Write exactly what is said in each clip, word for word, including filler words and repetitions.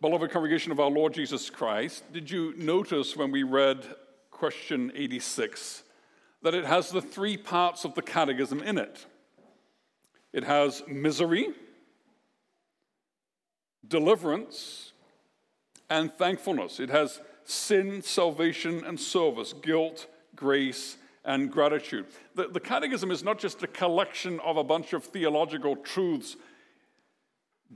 Beloved congregation of our Lord Jesus Christ, did you notice when we read question eighty-six that it has the three parts of the catechism in it? It has misery, deliverance, and thankfulness. It has sin, salvation, and service, guilt, grace, and gratitude. The, the catechism is not just a collection of a bunch of theological truths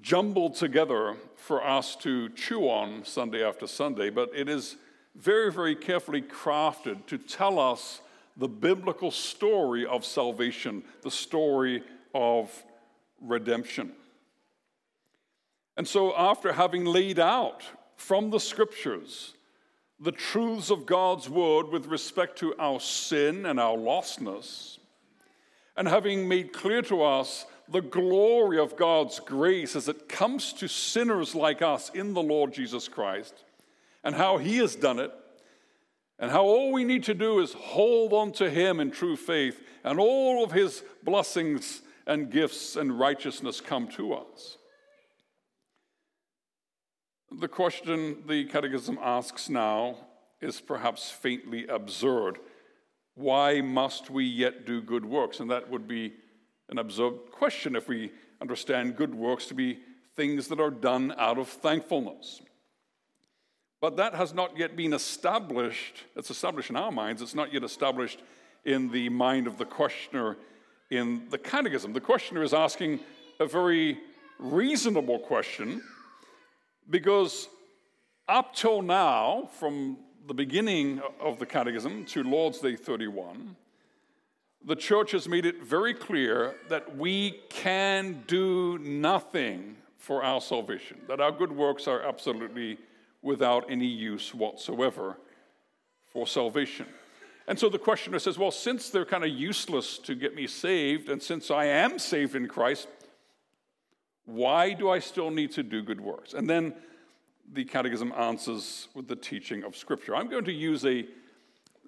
jumbled together for us to chew on Sunday after Sunday, but it is very, very carefully crafted to tell us the biblical story of salvation, the story of redemption. And so after having laid out from the Scriptures the truths of God's Word with respect to our sin and our lostness, and having made clear to us the glory of God's grace as it comes to sinners like us in the Lord Jesus Christ, and how He has done it, and how all we need to do is hold on to Him in true faith, and all of His blessings and gifts and righteousness come to us. The question the Catechism asks now is perhaps faintly absurd. Why must we yet do good works? And that would be an absurd question if we understand good works to be things that are done out of thankfulness. But that has not yet been established. It's established in our minds. It's not yet established in the mind of the questioner in the Catechism. The questioner is asking a very reasonable question, because up till now, from the beginning of the Catechism to Lord's Day thirty-one, the church has made it very clear that we can do nothing for our salvation, that our good works are absolutely without any use whatsoever for salvation. And so the questioner says, well, since they're kind of useless to get me saved, and since I am saved in Christ, why do I still need to do good works? And then the Catechism answers with the teaching of Scripture. I'm going to use a,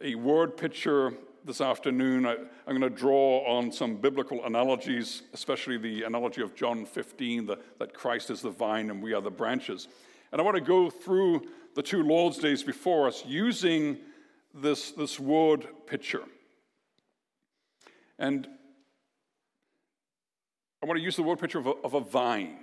a word picture this afternoon. I, I'm going to draw on some biblical analogies, especially the analogy of John fifteen, the, that Christ is the vine and we are the branches. And I want to go through the two Lord's Days before us using this, this word picture. And I want to use the word picture of a, of a vine.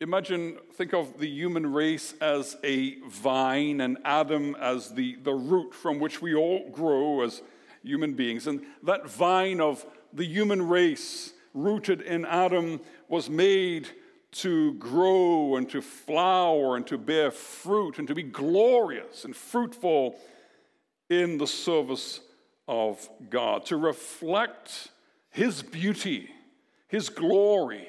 Imagine, think of the human race as a vine and Adam as the, the root from which we all grow as human beings. And that vine of the human race rooted in Adam was made to grow and to flower and to bear fruit and to be glorious and fruitful in the service of God, to reflect His beauty, His glory,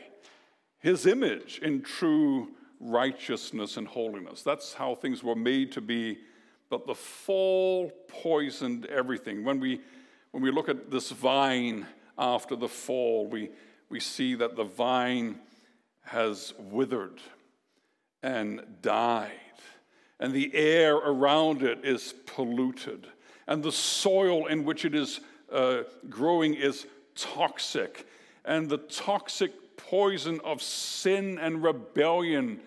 His image in true righteousness and holiness. That's how things were made to be, but the fall poisoned everything. When we when we look at this vine after the fall, we, we see that the vine has withered and died, and the air around it is polluted, and the soil in which it is uh, growing is toxic, and the toxic poison of sin and rebellion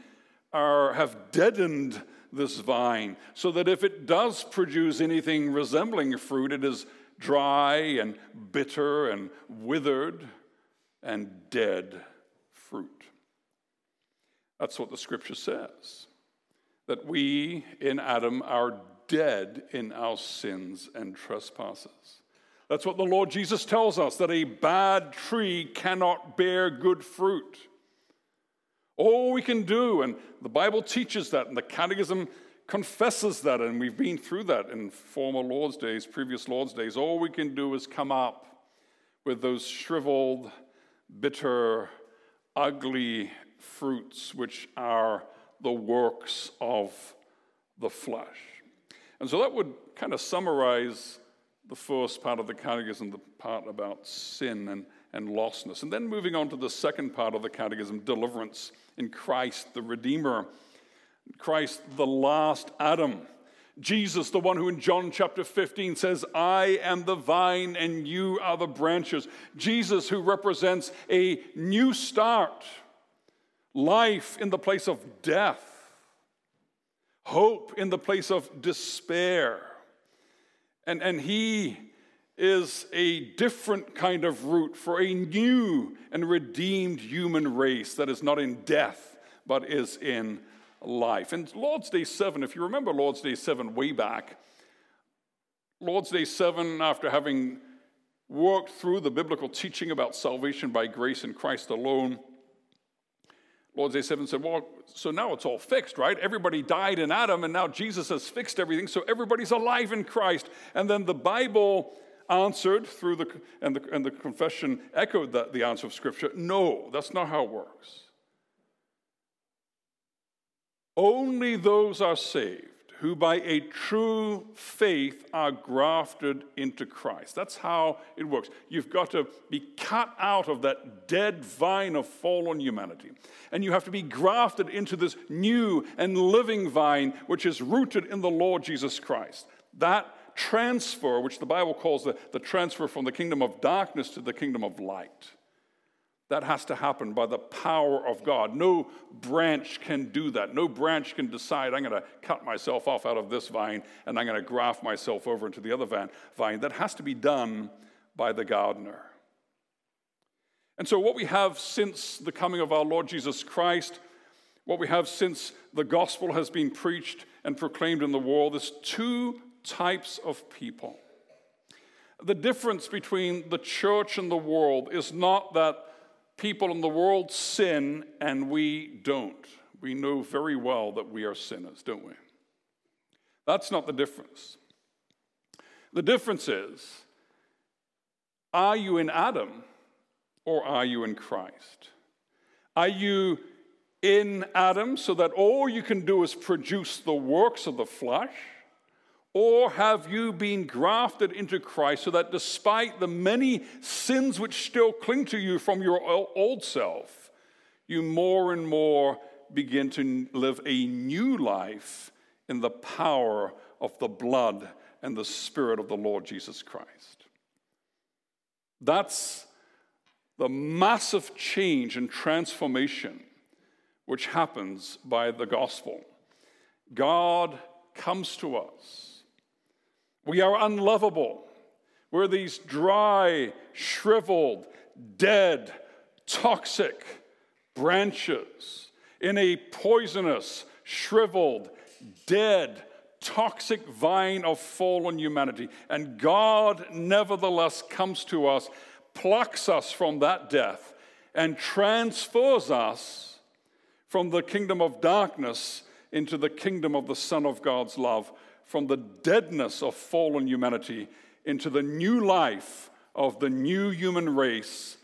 are, have deadened this vine, so that if it does produce anything resembling fruit, it is dry and bitter and withered and dead fruit. That's what the Scripture says, that we in Adam are dead in our sins and trespasses. That's what the Lord Jesus tells us, that a bad tree cannot bear good fruit. All we can do, and the Bible teaches that, and the Catechism confesses that, and we've been through that in former Lord's Days, previous Lord's Days, all we can do is come up with those shriveled, bitter, ugly fruits which are the works of the flesh. And so that would kind of summarize the first part of the Catechism, the part about sin and, and lostness. And then moving on to the second part of the Catechism, deliverance in Christ, the Redeemer, Christ, the last Adam. Jesus, the one who in John chapter fifteen says, I am the vine and you are the branches. Jesus, who represents a new start, life in the place of death, hope in the place of despair. And, and he is a different kind of root for a new and redeemed human race that is not in death, but is in life. And Lord's Day seven, if you remember Lord's Day seven way back, Lord's Day seven, after having worked through the biblical teaching about salvation by grace in Christ alone, Lord's Day seven said, well, so now it's all fixed, right? Everybody died in Adam, and now Jesus has fixed everything, so everybody's alive in Christ. And then the Bible answered through the, and the, and the confession echoed the, the answer of Scripture, no, that's not how it works. Only those are saved who by a true faith are grafted into Christ. That's how it works. You've got to be cut out of that dead vine of fallen humanity. And you have to be grafted into this new and living vine, which is rooted in the Lord Jesus Christ. That transfer, which the Bible calls the, the transfer from the kingdom of darkness to the kingdom of light, that has to happen by the power of God. No branch can do that. No branch can decide, I'm going to cut myself off out of this vine and I'm going to graft myself over into the other vine. That has to be done by the gardener. And so what we have since the coming of our Lord Jesus Christ, what we have since the gospel has been preached and proclaimed in the world, is two types of people. The difference between the church and the world is not that people in the world sin and we don't. We know very well that we are sinners, don't we? That's not the difference. The difference is, are you in Adam or are you in Christ? Are you in Adam so that all you can do is produce the works of the flesh? Or have you been grafted into Christ so that despite the many sins which still cling to you from your old self, you more and more begin to live a new life in the power of the blood and the Spirit of the Lord Jesus Christ? That's the massive change and transformation which happens by the gospel. God comes to us. We are unlovable. We're these dry, shriveled, dead, toxic branches in a poisonous, shriveled, dead, toxic vine of fallen humanity. And God, nevertheless, comes to us, plucks us from that death, and transfers us from the kingdom of darkness into the kingdom of the Son of God's love, from the deadness of fallen humanity into the new life of the new human race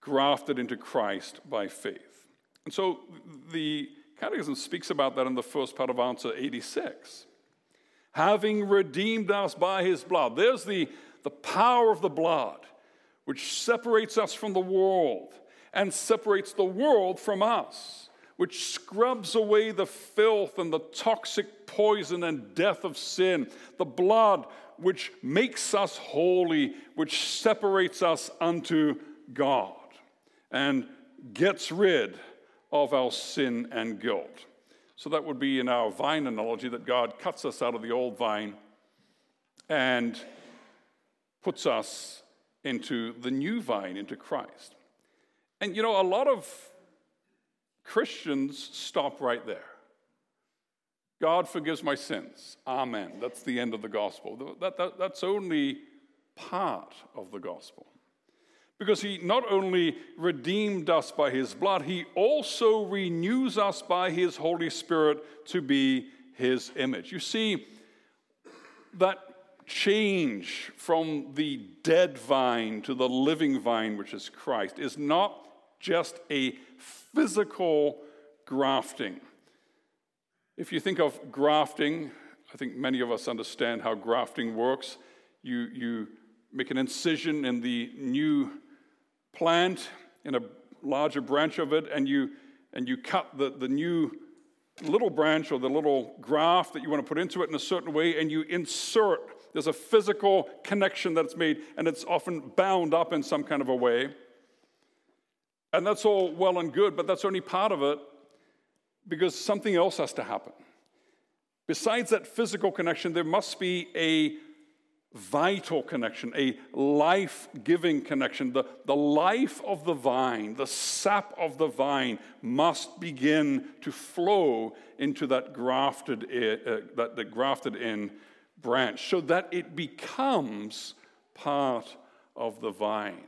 grafted into Christ by faith. And so the Catechism speaks about that in the first part of answer eighty-six. Having redeemed us by his blood. There's the, the power of the blood which separates us from the world and separates the world from us, which scrubs away the filth and the toxic poison and death of sin, the blood which makes us holy, which separates us unto God and gets rid of our sin and guilt. So that would be in our vine analogy that God cuts us out of the old vine and puts us into the new vine, into Christ. And you know, a lot of Christians stop right there. God forgives my sins. Amen. That's the end of the gospel. That, that, that's only part of the gospel. Because he not only redeemed us by his blood, he also renews us by his Holy Spirit to be his image. You see, that change from the dead vine to the living vine, which is Christ, is not just a physical grafting. If you think of grafting, I think many of us understand how grafting works. You, you make an incision in the new plant, in a larger branch of it, and you and you cut the, the new little branch or the little graft that you want to put into it in a certain way, and you insert. There's a physical connection that's made, and it's often bound up in some kind of a way. And that's all well and good, but that's only part of it, because something else has to happen. Besides that physical connection, there must be a vital connection, a life-giving connection. The, the life of the vine, the sap of the vine must begin to flow into that grafted, uh, that, that grafted in branch so that it becomes part of the vine.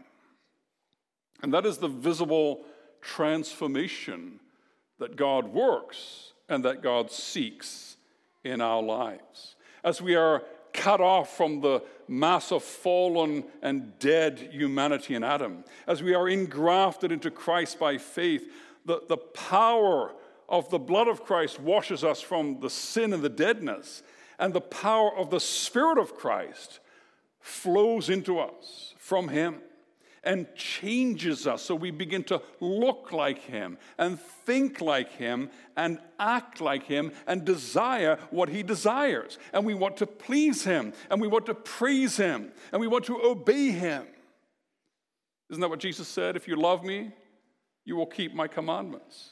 And that is the visible transformation that God works and that God seeks in our lives. As we are cut off from the mass of fallen and dead humanity in Adam, as we are engrafted into Christ by faith, the, the power of the blood of Christ washes us from the sin and the deadness, and the power of the Spirit of Christ flows into us from Him and changes us so we begin to look like Him and think like Him and act like Him and desire what He desires. And we want to please Him and we want to praise Him and we want to obey Him. Isn't that what Jesus said? If you love me, you will keep my commandments.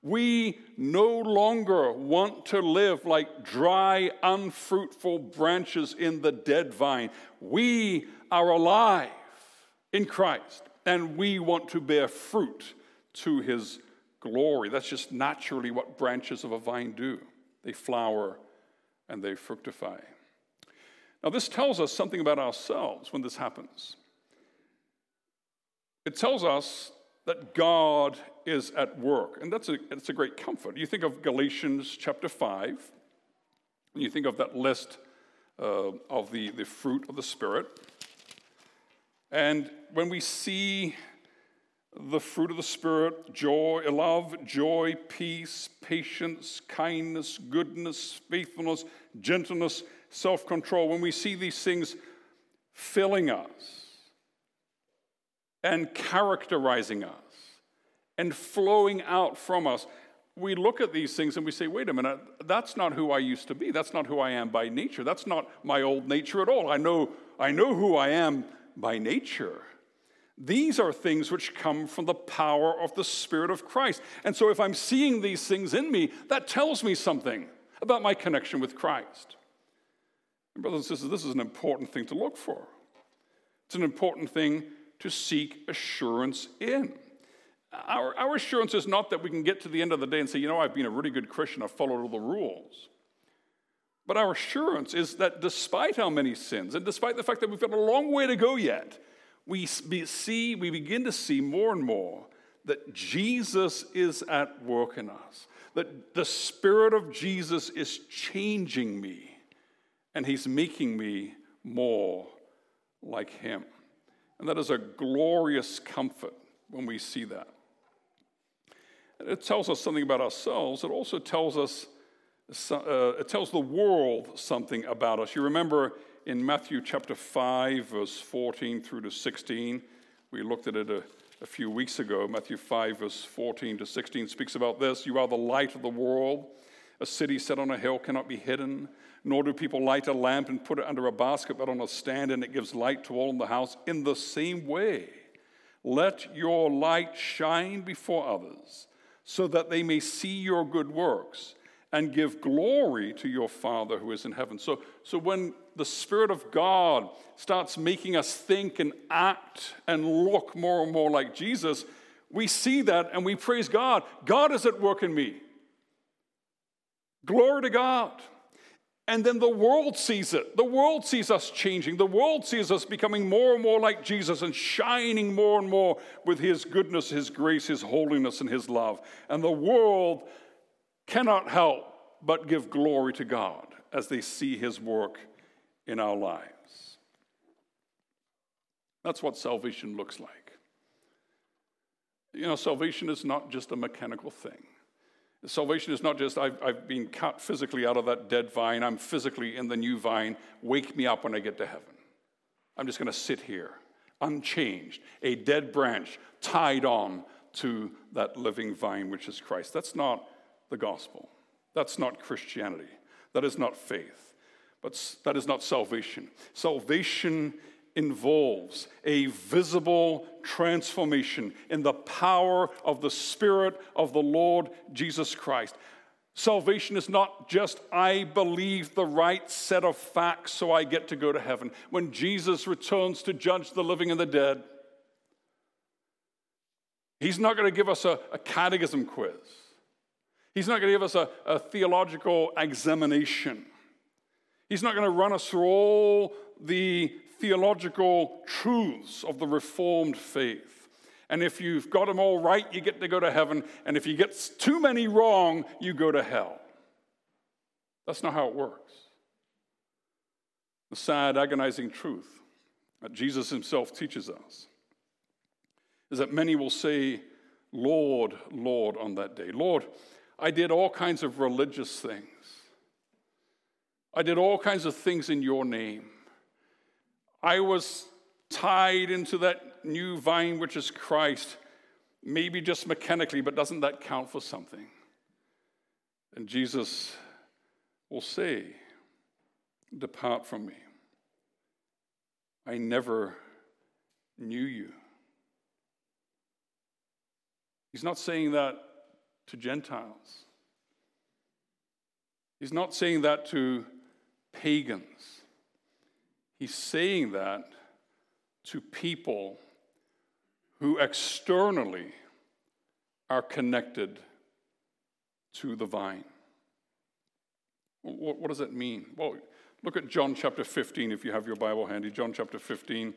We no longer want to live like dry, unfruitful branches in the dead vine. We are alive in Christ, and we want to bear fruit to His glory. That's just naturally what branches of a vine do. They flower and they fructify. Now, this tells us something about ourselves when this happens. It tells us that God is at work, and that's a, that's a great comfort. You think of Galatians chapter five, and you think of that list uh, of the, the fruit of the Spirit. And when we see the fruit of the Spirit, joy, love, joy, peace, patience, kindness, goodness, faithfulness, gentleness, self-control, when we see these things filling us and characterizing us and flowing out from us, we look at these things and we say, wait a minute, that's not who I used to be. That's not who I am by nature. That's not my old nature at all. I know, I know who I am by nature. These are things which come from the power of the Spirit of Christ. And so if I'm seeing these things in me, that tells me something about my connection with Christ. And brothers and sisters, this is an important thing to look for. It's an important thing to seek assurance in. Our, our assurance is not that we can get to the end of the day and say, you know, I've been a really good Christian, I've followed all the rules. But our assurance is that despite our many sins, and despite the fact that we've got a long way to go yet, we see, we begin to see more and more that Jesus is at work in us, that the Spirit of Jesus is changing me, and He's making me more like Him. And that is a glorious comfort when we see that. And it tells us something about ourselves. It also tells us So, uh, it tells the world something about us. You remember in Matthew chapter five, verse fourteen through to sixteen, we looked at it a, a few weeks ago. Matthew five, verse fourteen to sixteen speaks about this. You are the light of the world. A city set on a hill cannot be hidden, nor do people light a lamp and put it under a basket, but on a stand, and it gives light to all in the house. In the same way, let your light shine before others, so that they may see your good works and give glory to your Father who is in heaven. So, so when the Spirit of God starts making us think and act and look more and more like Jesus, we see that and we praise God. God is at work in me. Glory to God. And then the world sees it. The world sees us changing. The world sees us becoming more and more like Jesus and shining more and more with His goodness, His grace, His holiness, and His love. And the world cannot help but give glory to God as they see His work in our lives. That's what salvation looks like. You know, salvation is not just a mechanical thing. Salvation is not just, I've, I've been cut physically out of that dead vine, I'm physically in the new vine, wake me up when I get to heaven. I'm just going to sit here, unchanged, a dead branch tied on to that living vine which is Christ. That's not the gospel. That's not Christianity. That is not faith. But that is not salvation. Salvation involves a visible transformation in the power of the Spirit of the Lord Jesus Christ. Salvation is not just, I believe the right set of facts, so I get to go to heaven. When Jesus returns to judge the living and the dead, he's not going to give us a, a catechism quiz. He's not going to give us a, a theological examination. He's not going to run us through all the theological truths of the Reformed faith. And if you've got them all right, you get to go to heaven. And if you get too many wrong, you go to hell. That's not how it works. The sad, agonizing truth that Jesus himself teaches us is that many will say, Lord, Lord, on that day. Lord, I did all kinds of religious things. I did all kinds of things in your name. I was tied into that new vine, which is Christ, maybe just mechanically, but doesn't that count for something? And Jesus will say, depart from me. I never knew you. He's not saying that to Gentiles. He's not saying that to pagans. He's saying that to people who externally are connected to the vine. What, what does that mean? Well, look at John chapter fifteen, if you have your Bible handy. John chapter fifteen.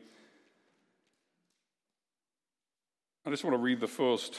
I just want to read the first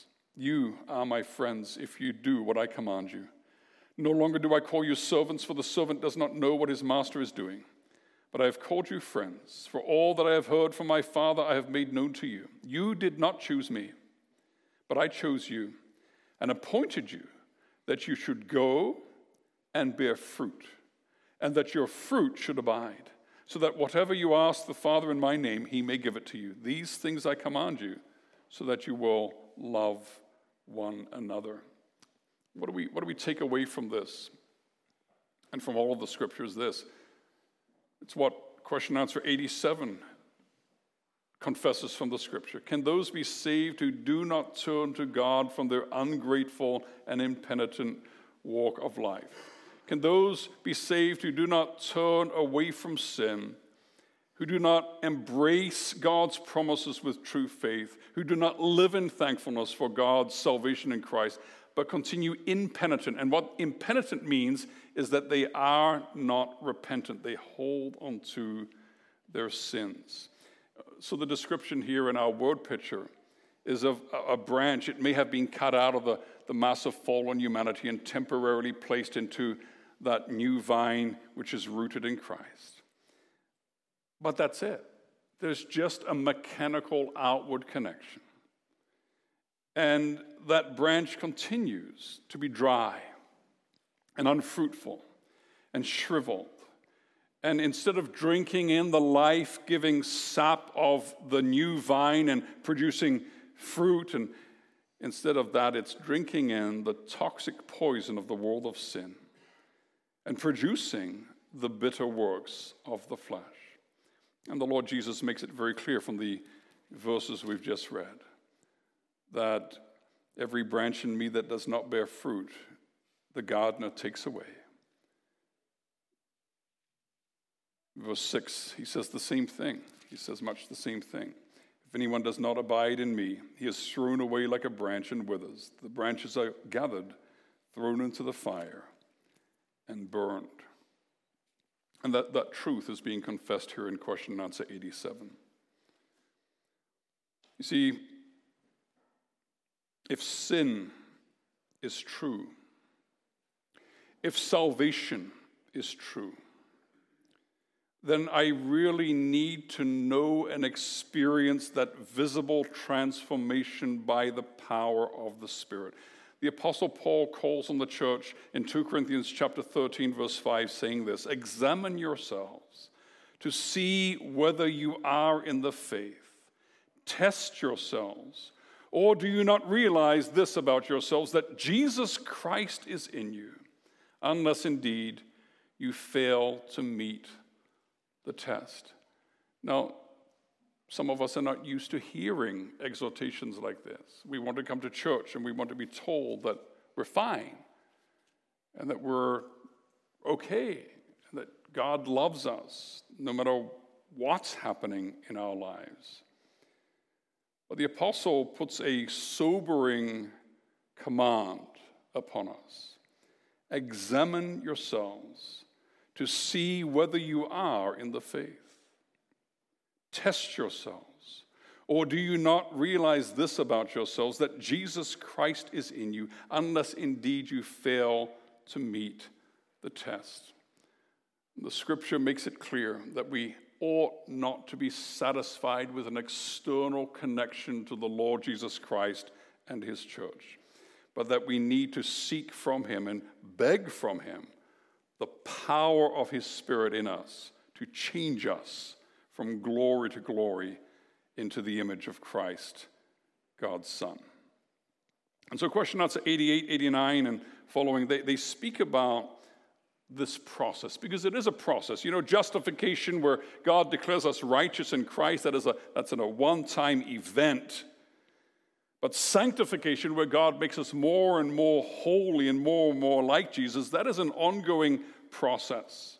You are my friends if you do what I command you. No longer do I call you servants, for the servant does not know what his master is doing. But I have called you friends, for all that I have heard from my Father I have made known to you. You did not choose me, but I chose you and appointed you that you should go and bear fruit, and that your fruit should abide, so that whatever you ask the Father in my name, he may give it to you. These things I command you, so that you will love one another. What do we what do we take away from this and from all of the scriptures? This, it's what question answer eighty-seven confesses from the scripture. Can those be saved who do not turn to God from their ungrateful and impenitent walk of life? Can those be saved who do not turn away from sin, who do not embrace God's promises with true faith, who do not live in thankfulness for God's salvation in Christ, but continue impenitent? And what impenitent means is that they are not repentant. They hold on to their sins. So the description here in our word picture is of a branch. It may have been cut out of the, the mass of fallen humanity and temporarily placed into that new vine which is rooted in Christ. But that's it. There's just a mechanical outward connection. And that branch continues to be dry and unfruitful and shriveled And instead of drinking in the life-giving sap of the new vine and producing fruit, and instead of that, it's drinking in the toxic poison of the world of sin and producing the bitter works of the flesh. And the Lord Jesus makes it very clear from the verses we've just read that every branch in me that does not bear fruit, the gardener takes away. Verse six, he says the same thing. He says much the same thing. If anyone does not abide in me, he is thrown away like a branch and withers. The branches are gathered, thrown into the fire, and burned. And that, that truth is being confessed here in question and answer eighty-seven. You see, if sin is true, if salvation is true, then I really need to know and experience that visible transformation by the power of the Spirit. The Apostle Paul calls on the church in Second Corinthians chapter thirteen, verse five, saying this, "Examine yourselves to see whether you are in the faith. Test yourselves. Or do you not realize this about yourselves, that Jesus Christ is in you, unless indeed you fail to meet the test." Now, some of us are not used to hearing exhortations like this. We want to come to church and we want to be told that we're fine and that we're okay and that God loves us no matter what's happening in our lives. But the apostle puts a sobering command upon us. Examine yourselves to see whether you are in the faith. Test yourselves. Or do you not realize this about yourselves, that Jesus Christ is in you, unless indeed you fail to meet the test? The scripture makes it clear that we ought not to be satisfied with an external connection to the Lord Jesus Christ and his church, but that we need to seek from him and beg from him the power of his Spirit in us to change us from glory to glory into the image of Christ, God's Son. And so question answer eighty-eight, eighty-nine, and following, they, they speak about this process, because it is a process. You know, justification, where God declares us righteous in Christ, that is a, that's a one-time event. But sanctification, where God makes us more and more holy and more and more like Jesus, that is an ongoing process.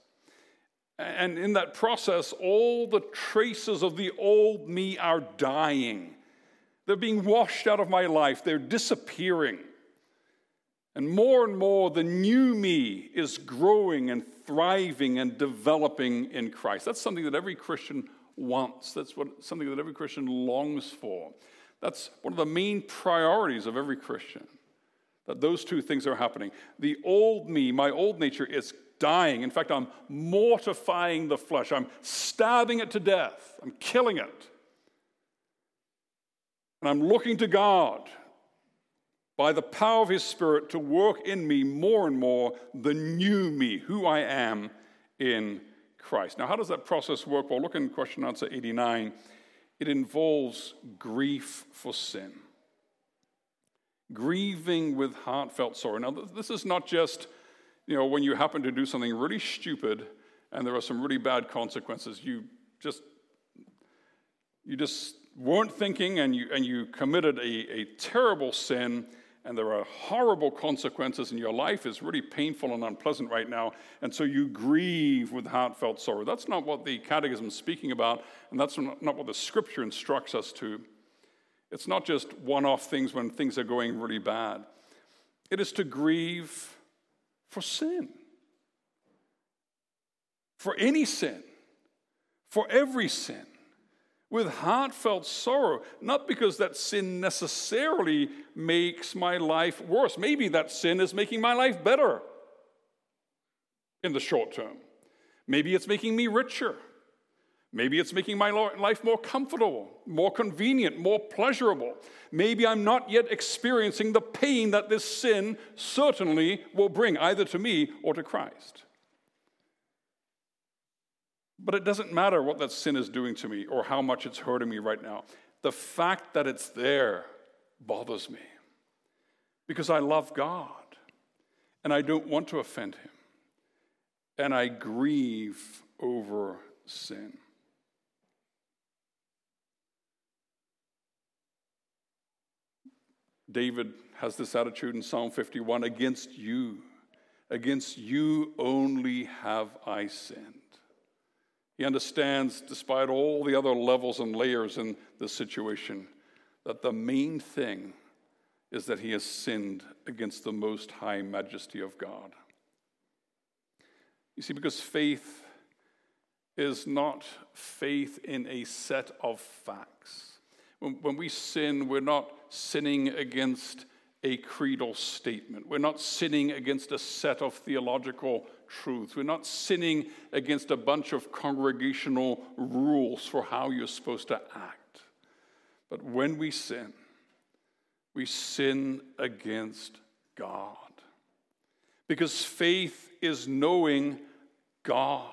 And in that process, all the traces of the old me are dying. They're being washed out of my life. They're disappearing. And more and more, the new me is growing and thriving and developing in Christ. That's something that every Christian wants. That's what something that every Christian longs for. That's one of the main priorities of every Christian, that those two things are happening. The old me, my old nature, is dying. In fact, I'm mortifying the flesh. I'm stabbing it to death. I'm killing it. And I'm looking to God, by the power of his Spirit, to work in me more and more the new me, who I am in Christ. Now, how does that process work? Well, look in question answer eighty-nine. It involves grief for sin, grieving with heartfelt sorrow. Now, this is not just, you know, when you happen to do something really stupid and there are some really bad consequences. You just, you just weren't thinking, and you and you committed a, a terrible sin, and there are horrible consequences, and your life is really painful and unpleasant right now, and so you grieve with heartfelt sorrow. That's not what the Catechism is speaking about, and that's not what the Scripture instructs us to. It's not just one-off things when things are going really bad. It is to grieve for sin, for any sin, for every sin, with heartfelt sorrow, not because that sin necessarily makes my life worse. Maybe that sin is making my life better in the short term. Maybe it's making me richer. Maybe it's making my life more comfortable, more convenient, more pleasurable. Maybe I'm not yet experiencing the pain that this sin certainly will bring, either to me or to Christ. But it doesn't matter what that sin is doing to me or how much it's hurting me right now. The fact that it's there bothers me because I love God and I don't want to offend him. And I grieve over sin. David has this attitude in Psalm fifty-one, against you, against you only have I sinned. He understands, despite all the other levels and layers in this situation, that the main thing is that he has sinned against the most high majesty of God. You see, because faith is not faith in a set of facts. When, when we sin, we're not sinning against a creedal statement. We're not sinning against a set of theological truths. We're not sinning against a bunch of congregational rules for how you're supposed to act. But when we sin, we sin against God. Because faith is knowing God,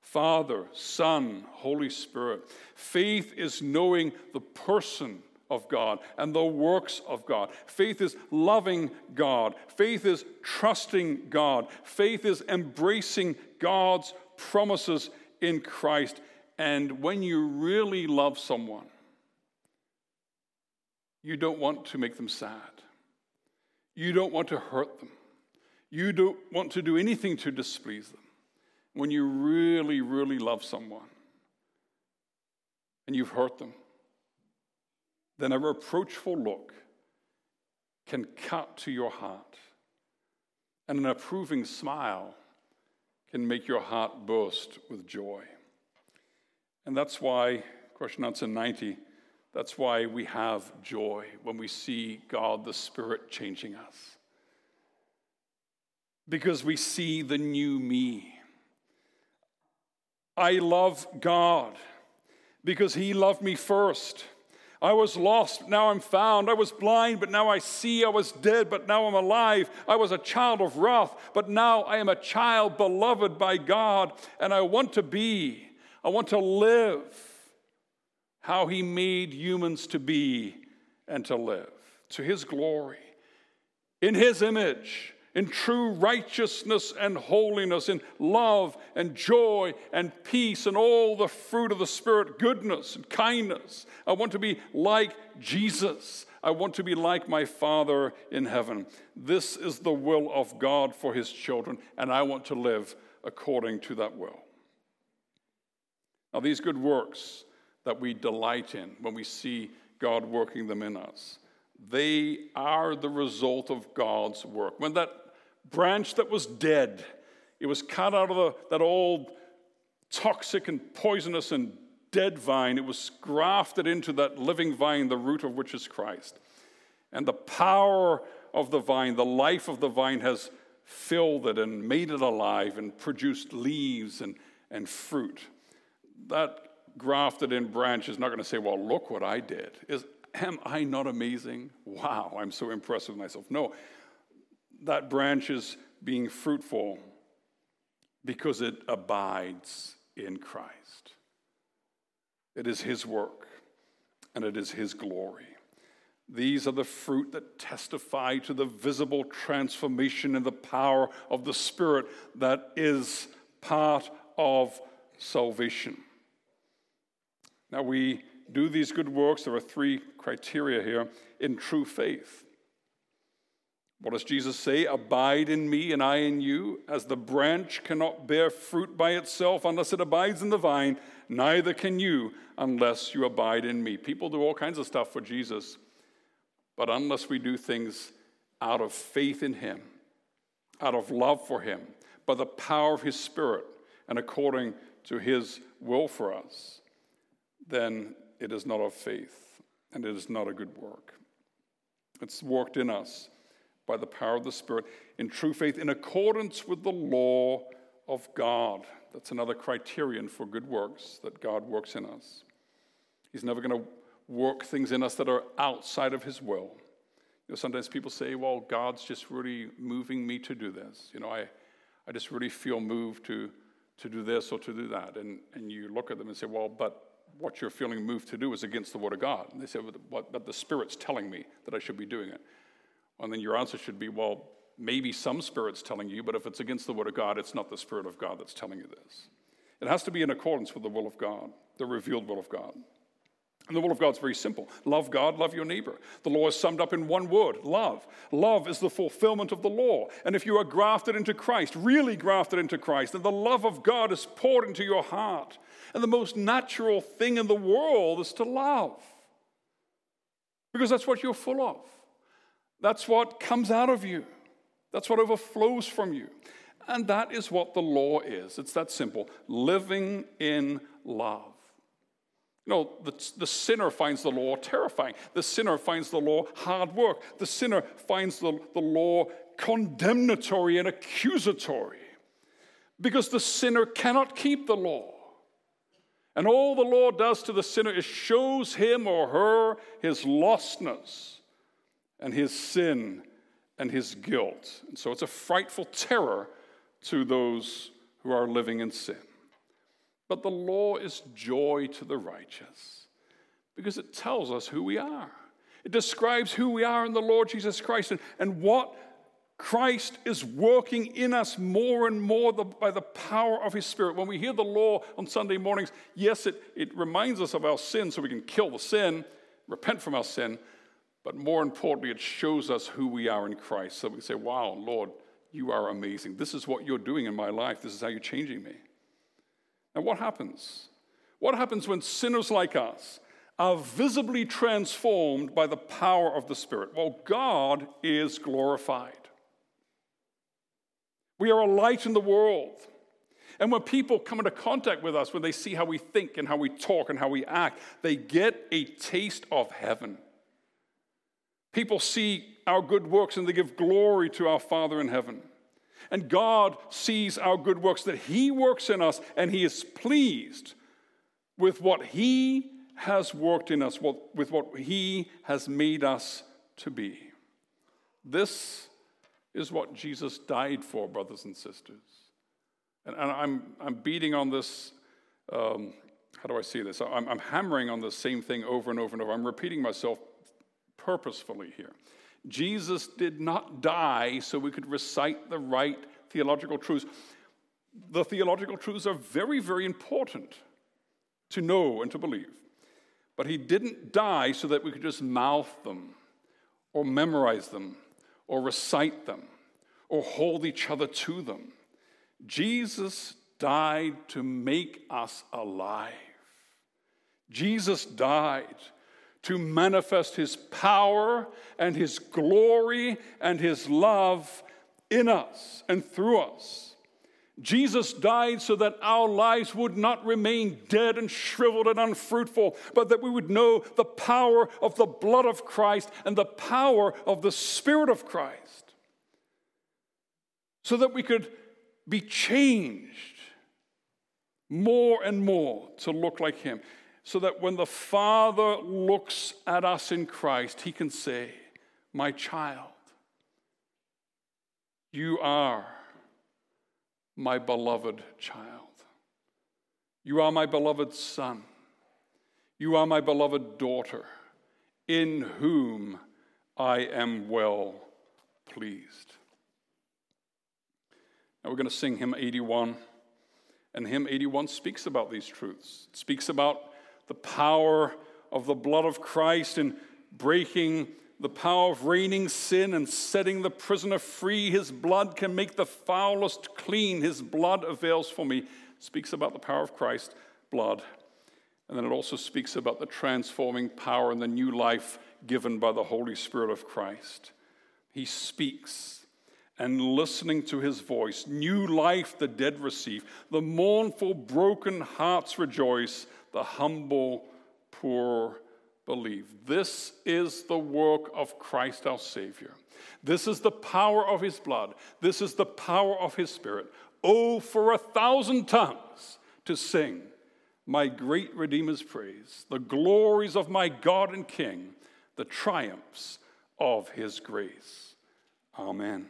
Father, Son, Holy Spirit. Faith is knowing the person of God and the works of God. Faith is loving God. Faith is trusting God. Faith is embracing God's promises in Christ. And when you really love someone, you don't want to make them sad. You don't want to hurt them. You don't want to do anything to displease them. When you really, really love someone and you've hurt them, then a reproachful look can cut to your heart, and an approving smile can make your heart burst with joy. And that's why, question answer ninety, that's why we have joy when we see God the Spirit changing us. Because we see the new me. I love God because he loved me first. I was lost, but now I'm found. I was blind, but now I see. I was dead, but now I'm alive. I was a child of wrath, but now I am a child beloved by God. And I want to be, I want to live how he made humans to be and to live. To his glory, in his image, in true righteousness and holiness, in love and joy and peace and all the fruit of the Spirit, goodness and kindness. I want to be like Jesus. I want to be like my Father in heaven. This is the will of God for his children, and I want to live according to that will. Now, these good works that we delight in when we see God working them in us, they are the result of God's work. When that branch that was dead, it was cut out of the, that old toxic and poisonous and dead vine, it was grafted into that living vine, the root of which is Christ. And the power of the vine, the life of the vine has filled it and made it alive and produced leaves and, and fruit. That grafted in branch is not going to say, well, look what I did. It's, am I not amazing? Wow, I'm so impressed with myself. No, that branch is being fruitful because it abides in Christ. It is his work, and it is his glory. These are the fruit that testify to the visible transformation and the power of the Spirit that is part of salvation. Now we do these good works, there are three criteria here, in true faith. What does Jesus say? Abide in me and I in you. As the branch cannot bear fruit by itself unless it abides in the vine, neither can you unless you abide in me. People do all kinds of stuff for Jesus, but unless we do things out of faith in him, out of love for him, by the power of his Spirit and according to his will for us, then it is not of faith, and it is not a good work. It's worked in us by the power of the Spirit in true faith in accordance with the law of God. That's another criterion for good works, that God works in us. He's never going to work things in us that are outside of his will. You know, sometimes people say, well, God's just really moving me to do this. You know, I, I just really feel moved to to do this or to do that. And, and you look at them and say, well, but what you're feeling moved to do is against the word of God. And they say, but, but the Spirit's telling me that I should be doing it. And then your answer should be, well, maybe some Spirit's telling you, but if it's against the word of God, it's not the Spirit of God that's telling you this. It has to be in accordance with the will of God, the revealed will of God. And the will of God is very simple. Love God, love your neighbor. The law is summed up in one word, love. Love is the fulfillment of the law. And if you are grafted into Christ, really grafted into Christ, then the love of God is poured into your heart. And the most natural thing in the world is to love. Because that's what you're full of. That's what comes out of you. That's what overflows from you. And that is what the law is. It's that simple. Living in love. You know, the, the sinner finds the law terrifying. The sinner finds the law hard work. The sinner finds the, the law condemnatory and accusatory. Because the sinner cannot keep the law. And all the law does to the sinner is shows him or her his lostness and his sin and his guilt. And so it's a frightful terror to those who are living in sin. But the law is joy to the righteous because it tells us who we are. It describes who we are in the Lord Jesus Christ and, and what Christ is working in us more and more the, by the power of his Spirit. When we hear the law on Sunday mornings, yes, it, it reminds us of our sin so we can kill the sin, repent from our sin, but more importantly, it shows us who we are in Christ. So we say, wow, Lord, you are amazing. This is what you're doing in my life. This is how you're changing me. Now, what happens? What happens when sinners like us are visibly transformed by the power of the Spirit? Well, God is glorified. We are a light in the world. And when people come into contact with us, when they see how we think and how we talk and how we act, they get a taste of heaven. People see our good works and they give glory to our Father in heaven. And God sees our good works, that he works in us, and he is pleased with what he has worked in us, what, with what he has made us to be. This is what Jesus died for, brothers and sisters. And, and I'm, I'm beating on this, um, how do I say this? I'm, I'm hammering on the same thing over and over and over. I'm repeating myself purposefully here. Jesus did not die so we could recite the right theological truths. The theological truths are very, very important to know and to believe. But he didn't die so that we could just mouth them or memorize them or recite them or hold each other to them. Jesus died to make us alive. Jesus died to manifest his power and his glory and his love in us and through us. Jesus died so that our lives would not remain dead and shriveled and unfruitful, but that we would know the power of the blood of Christ and the power of the Spirit of Christ, so that we could be changed more and more to look like him. So that when the Father looks at us in Christ, he can say, my child, you are my beloved child. You are my beloved son. You are my beloved daughter, in whom I am well pleased. Now we're going to sing Hymn eighty-one. And Hymn eighty-one speaks about these truths. It speaks about the power of the blood of Christ in breaking the power of reigning sin and setting the prisoner free. His blood can make the foulest clean. His blood avails for me. It speaks about the power of Christ's blood. And then it also speaks about the transforming power and the new life given by the Holy Spirit of Christ. He speaks. And listening to his voice, new life the dead receive. The mournful, broken hearts rejoice. The humble, poor believe. This is the work of Christ our Savior. This is the power of his blood. This is the power of his Spirit. Oh, for a thousand tongues to sing my great Redeemer's praise, the glories of my God and King, the triumphs of his grace. Amen.